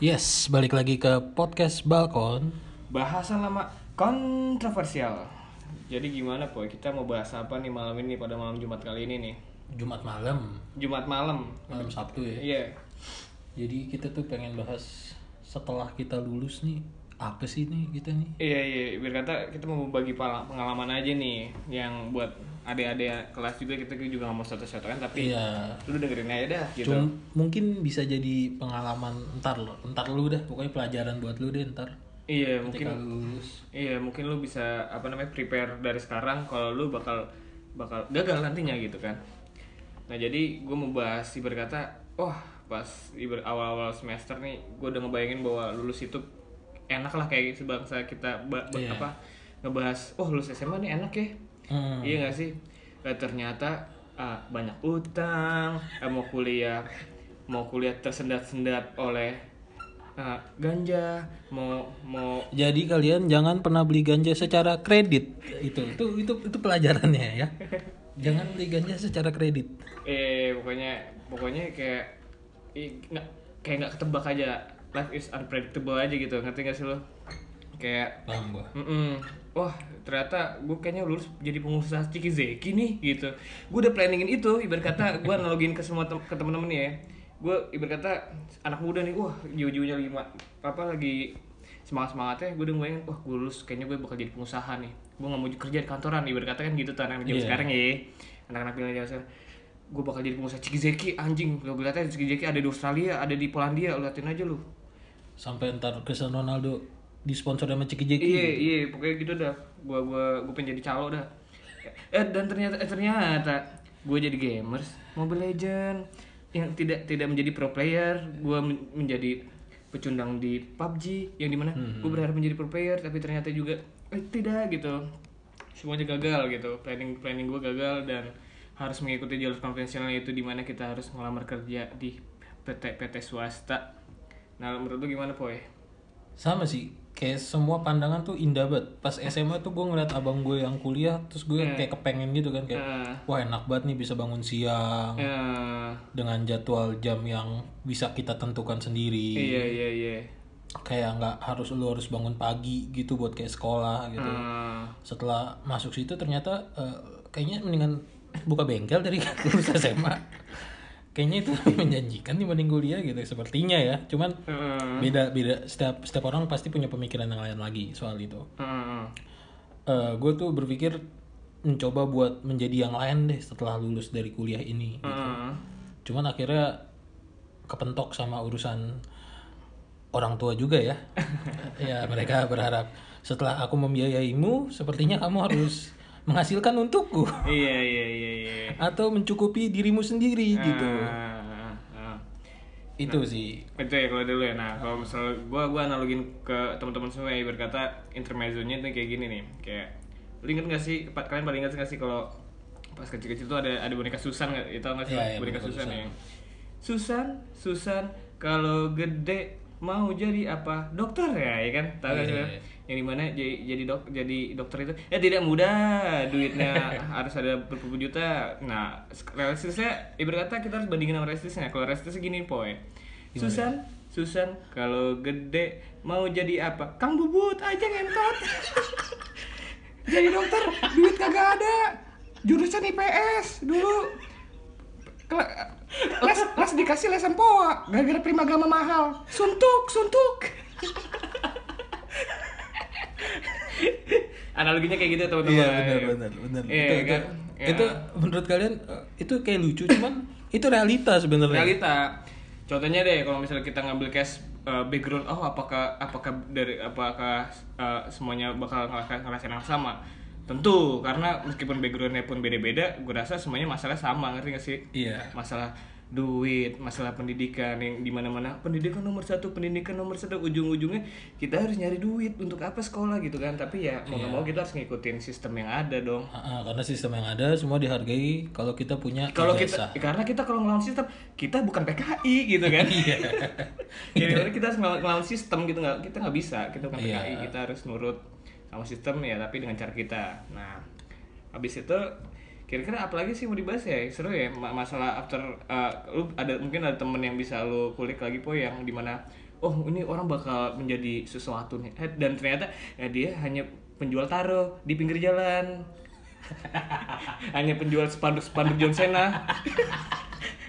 Yes, balik lagi ke podcast Balkon. Bahasan lama kontroversial. Jadi gimana Boy, kita mau bahas apa nih malam ini pada malam Jumat kali ini nih? Jumat malam. Malam Sabtu ya? Iya. Jadi kita tuh pengen bahas setelah kita lulus nih, apa sih nih kita nih? Iya, biar kata kita mau bagi pengalaman aja nih yang buat adik-adik kelas juga, kita juga nggak mau satu-satukan, tapi iya, lu dengerin aja dah gitu. Mungkin bisa jadi pengalaman ntar lu dah, pokoknya pelajaran buat lu deh ntar. Iya, ketika mungkin lulus. Iya, mungkin lu bisa prepare dari sekarang kalau lu bakal gagal nantinya gitu kan. Nah, jadi gue mau bahas berkata, pas awal-awal semester nih gue udah ngebayangin bahwa lulus itu enak lah, kayak sebangsa kita ngebahas lulus SMA nih enak ya. Iya nggak sih? Nah, ternyata banyak utang, mau kuliah tersendat-sendat oleh ganja, mau. Jadi kalian jangan pernah beli ganja secara kredit. Itu pelajarannya ya. Jangan beli ganja secara kredit. Pokoknya kayak nggak ketebak aja. Life is unpredictable aja gitu, ngerti nggak sih lo? Kayak paham gua. Wah, ternyata gue kayaknya lulus jadi pengusaha Cikizeki nih gitu. Gue udah planningin itu, ibarat kata gue analogin ke temen-temen ya. Gue ibarat kata anak muda nih, jiwa-jiwanya lagi semangat-semangatnya. Gue udah bayangin, gue lulus kayaknya gue bakal jadi pengusaha nih. Gue nggak mau kerja di kantoran, ibarat kata kan gitu anak-anak zaman sekarang ya. Anak-anak bilang zaman sekarang, gue bakal jadi pengusaha Cikizeki anjing. Lo liatin Cikizeki ada di Australia, ada di Polandia, liatin aja lu. Sampai ntar Cristiano Ronaldo disponsor sama Cikijeki. Iya, pokoknya gitu dah. Gua pengen jadi calo dah. Dan ternyata gua jadi gamers Mobile Legend yang tidak menjadi pro player, gua menjadi pecundang di PUBG yang dimana gua berharap menjadi pro player, tapi ternyata juga tidak gitu. Semuanya gagal gitu. Planning gua gagal dan harus mengikuti jalur konvensional, yaitu dimana kita harus ngelamar kerja di PT swasta. Nah, menurut lu gimana, Poy? Sama sih. Kayak semua pandangan tuh indah banget. Pas SMA tuh gue ngeliat abang gue yang kuliah, terus gue kayak kepengen gitu kan, kayak wah enak banget nih bisa bangun siang dengan jadwal jam yang bisa kita tentukan sendiri. Iya. Kayak nggak harus bangun pagi gitu buat kayak sekolah gitu. Setelah masuk situ ternyata kayaknya mendingan buka bengkel dari lulus SMA. Kayaknya itu lebih menjanjikan dibanding kuliah gitu sepertinya ya. Cuman beda setiap orang pasti punya pemikiran yang lain lagi soal itu. Gue tuh berpikir mencoba buat menjadi yang lain deh setelah lulus dari kuliah ini gitu. Cuman akhirnya kepentok sama urusan orang tua juga ya. Ya, mereka berharap setelah aku membiayaimu sepertinya kamu harus menghasilkan untukku. Iya. Atau mencukupi dirimu sendiri gitu. Itu nah, sih. Itu ya kalau dulu ya. Nah, kalau misalnya gua analogin ke teman-teman semua ya, berkata intermezzonya itu kayak gini nih. Kayak lu ingat enggak sih, kalian paling ingat enggak sih kalau pas kecil-kecil tuh ada boneka Susan enggak? Itu enggak sih boneka Susan ya. Susan kalau gede mau jadi apa? Dokter ya kan? Tahu enggak sih? Yang dimana jadi dokter itu ya tidak mudah, duitnya harus ada berpuluh juta. Nah, realistisnya ibarat kata kita harus bandingin sama realistisnya. Kalau realistisnya gini Poy, Susan kalau gede mau jadi apa? Kang Bubut aja ngentot. Jadi dokter duit kagak ada, jurusan IPS dulu, les dikasih lesan poa gara-gara primagama mahal, suntuk. Analoginya kayak gitu teman-teman. Iya benar. Itu kan? Itu menurut kalian itu kayak lucu, cuman itu realita sebenarnya. Realita. Contohnya deh kalau misalnya kita ngambil case background, apakah semuanya bakal ngerasain yang sama? Tentu, karena meskipun backgroundnya pun beda-beda, gue rasa semuanya masalah sama, ngerti gak sih? Iya. Masalah duit, masalah pendidikan yang di mana-mana pendidikan nomor satu, ujung-ujungnya kita harus nyari duit untuk apa sekolah gitu kan, tapi ya mau nggak mau kita harus ngikutin sistem yang ada dong. Karena sistem yang ada semua dihargai kalau kita punya ijazah. Karena kita kalau ngelawan sistem kita bukan PKI gitu kan. Jadi kita harus ngelawan sistem gitu, kita nggak bisa, kita bukan PKI, kita harus nurut sama sistem ya, tapi dengan cara kita. Nah, habis itu Kira-kira apalagi sih mau dibahas ya? Seru ya masalah after lu ada mungkin ada temen yang bisa lu kulik lagi po yang dimana oh ini orang bakal menjadi sesuatu nih dan ternyata ya dia hanya penjual taro di pinggir jalan. Hanya penjual spanduk John Cena.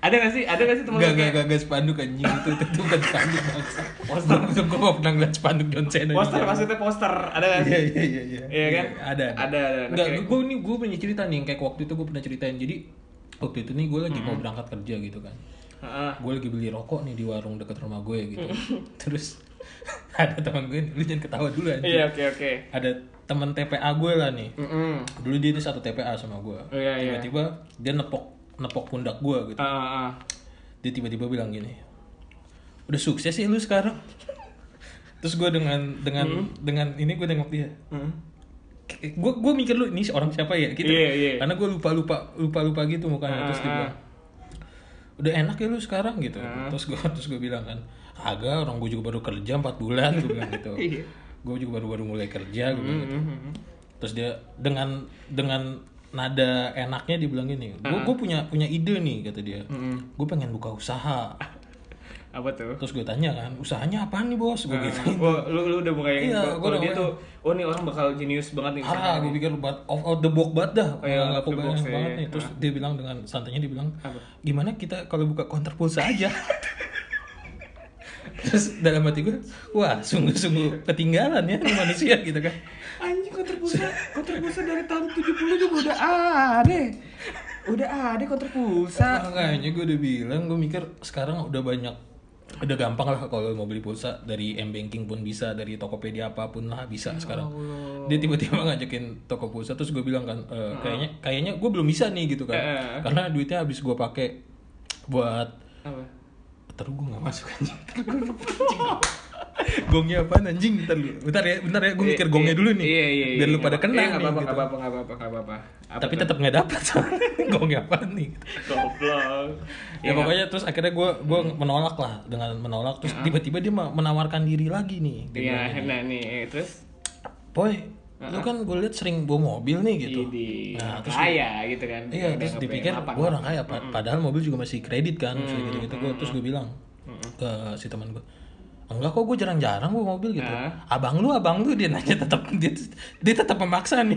Ada nggak sih teman? Gak spanduk anjing itu bukan spanduk bangsa. Poster. Gue nggak pernah ngeliat spanduk John Cena. Poster maksudnya poster, ada nggak sih? Iya kan? Ada. Nggak, gue punya cerita nih kayak waktu itu gue pernah ceritain. Jadi waktu itu nih gue lagi mau berangkat kerja gitu kan. Gue lagi beli rokok nih di warung dekat rumah gue gitu. Terus ada teman gue, lu jangan ketawa dulu anjing. Iya oke. Ada teman TPA gue lah nih. Dulu dia itu satu TPA sama gue. Tiba-tiba dia nepok pundak gue gitu. Dia tiba-tiba bilang gini, udah sukses sih lu sekarang. Terus gue dengan ini gue nengok dia. Gue mikir lu ini orang siapa ya gitu. Karena gue lupa gitu mukanya. Terus dia bilang, udah enak ya lu sekarang gitu. Terus gue bilang kan, agak orang gue juga baru kerja 4 bulan gue bilang gitu. Gue juga baru mulai kerja gue bilang gitu. Terus dia dengan nada enaknya dibilang gini, gue punya ide nih kata dia, gue pengen buka usaha. Apa tuh? Terus gue tanya kan, usahanya apaan nih bos? Gue gitu. Lu udah buka yang kalau dia tuh, oh nih orang bakal jenius banget nih. Gue pikir out the box banget dah, nggak kebayang banget nih. Terus dia bilang dengan santainya dibilang, gimana kita kalau buka konter pulsa aja? Terus dalam hati gue, wah sungguh-sungguh ketinggalan ya manusia gitu kan. Anjing konter pulsa dari tahun 70 juga udah ada konter pulsa. Makanya gue udah bilang, gue mikir sekarang udah gampang lah kalau mau beli pulsa dari M-Banking pun bisa, dari Tokopedia apapun lah bisa sekarang. Dia tiba-tiba ngajakin toko pulsa, terus gue bilang kan, kayaknya gue belum bisa nih gitu kan, karena duitnya habis gue pakai buat terus gue nggak masuk anjing. Gongnya apaan anjing? Bentar ya, gue mikir gongnya dulu nih. Iya, biar lu pada kena. Nggak apa-apa. Tapi tetap nggak dapat. Gongnya apaan nih? Goblok. Ya pokoknya terus akhirnya gue menolak lah terus tiba-tiba dia menawarkan diri lagi nih. Iya, nah nih terus. Boy. Lu kan gue liat sering bawa mobil nih gitu. Nah, terus kaya gitu kan. Iya, terus dipikir gue orang kaya padahal mobil juga masih kredit kan. Terus gue bilang ke si teman gue, enggak kok gue jarang-jarang bawa mobil gitu. Abang lu dia nanya tetap memaksa nih.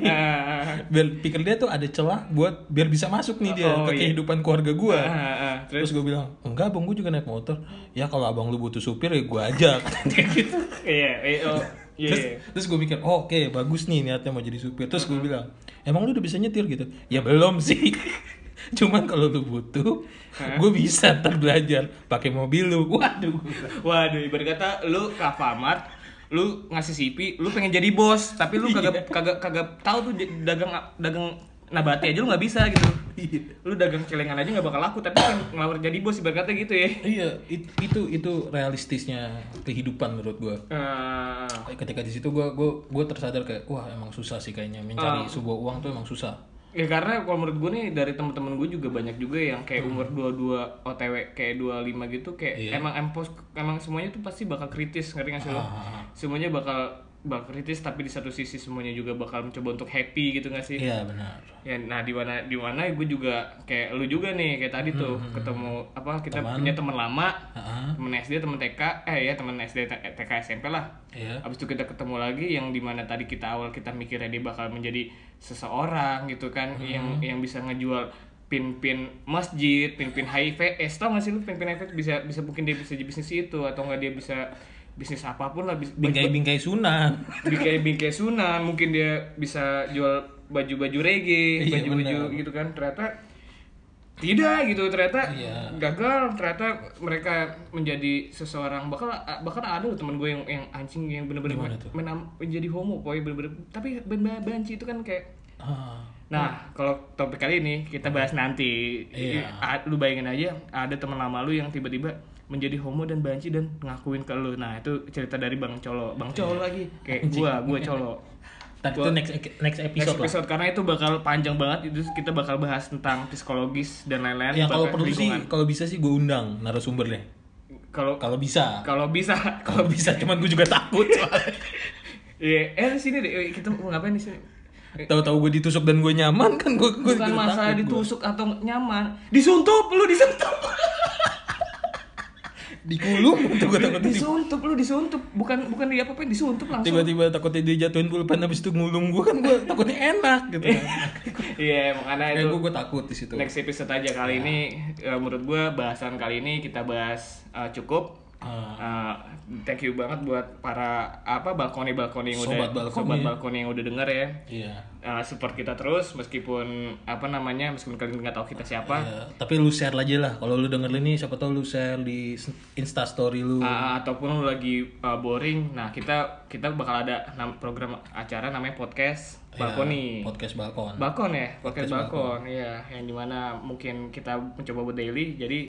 Biar pikir dia tuh ada celah buat biar bisa masuk nih dia ke kehidupan keluarga gue. Terus gue bilang, enggak abang gue juga naik motor. Ya kalau abang lu butuh supir ya gue ajak gitu. Terus gue mikir, oke, bagus nih niatnya mau jadi supir. Terus gue bilang, emang lu udah bisa nyetir gitu? Ya belum sih. Cuman kalau lu butuh, gue bisa terbelajar pakai mobil lu. Waduh, ibarat kata lu Kafamart, lu ngasih CV, lu pengen jadi bos, tapi lu kagak tahu tuh dagang nabati aja lu nggak bisa gitu. Lu dagang celengan aja nggak bakal laku, tapi kan ngelawar jadi bos ibarat kata gitu ya. Iya, itu realistisnya kehidupan menurut gue. Ketika di situ gue tersadar kayak wah emang susah sih kayaknya mencari sebuah uang tuh emang susah. Ya karena kalau menurut gue nih dari teman-teman gue juga banyak juga yang kayak umur 22 OTW kayak 25 gitu kayak emang semuanya tuh pasti bakal kritis, ngerti nggak sih lo? Semuanya bakal kritis tapi di satu sisi semuanya juga bakal mencoba untuk happy gitu nggak sih? Iya benar. Ya nah di mana gue juga kayak lu juga nih kayak tadi tuh ketemu apa kita punya teman lama, teman SD, teman TK, teman SD, TK, SMP lah. Iya. Abis itu kita ketemu lagi yang di mana tadi kita mikirnya dia bakal menjadi seseorang gitu kan yang bisa ngejual pin-pin masjid, pin-pin HIVS, tau nggak sih lu pin-pin HIVS bisa mungkin dia bisa jadi bisnis itu atau nggak dia bisa bisnis apapun lah, bingkai sunan mungkin dia bisa jual baju-baju reggae, baju-baju gitu kan. Ternyata tidak gitu, ternyata gagal, ternyata mereka menjadi seseorang. Bahkan ada loh teman gue yang anjing yang bener-bener menjadi homo boy bener-bener, tapi bener-bener banci itu kan kayak Nah, kalau topik kali ini kita bahas nanti. Lu bayangin aja ada teman lama lu yang tiba-tiba menjadi homo dan banci dan ngakuin ke lu. Nah, itu cerita dari Bang Colo lagi. Kayak gua Colo. Tapi itu next episode karena itu bakal panjang banget. Itu kita bakal bahas tentang psikologis dan lain-lain. Ya kalau perlu sih, kalau bisa sih gua undang narasumbernya. Kalau bisa cuman gua juga takut soalnya. Di sini deh kita ngapain di sini? Tahu-tahu gue ditusuk dan gue nyaman kan, gue bukan masalah ditusuk gua. Atau nyaman, disuntup, lu disuntup. Dikulung tuh gue takut disuntup, lu disuntup, bukan dia apa-apa, disuntup langsung. Tiba-tiba takutnya dia jatuhin pulpen habis itu ngulung gue kan, gue takutnya enak gitu. Iya, makanya itu. Gue takut di situ. Next episode aja kali ini, menurut gue bahasan kali ini kita bahas cukup. Thank you banget buat para balkoni yang sobat balkoni yang udah denger ya. Iya. Support kita terus meskipun meskipun kalian nggak tahu kita siapa. Tapi lu share aja lah kalau lu denger ini, siapa tahu lu share di Insta story lu. Ataupun lu lagi boring. Nah, kita bakal ada program acara namanya podcast balkoni. Podcast balkon. Balkon ya, podcast balkon. Iya, yang dimana mungkin kita mencoba buat daily. Jadi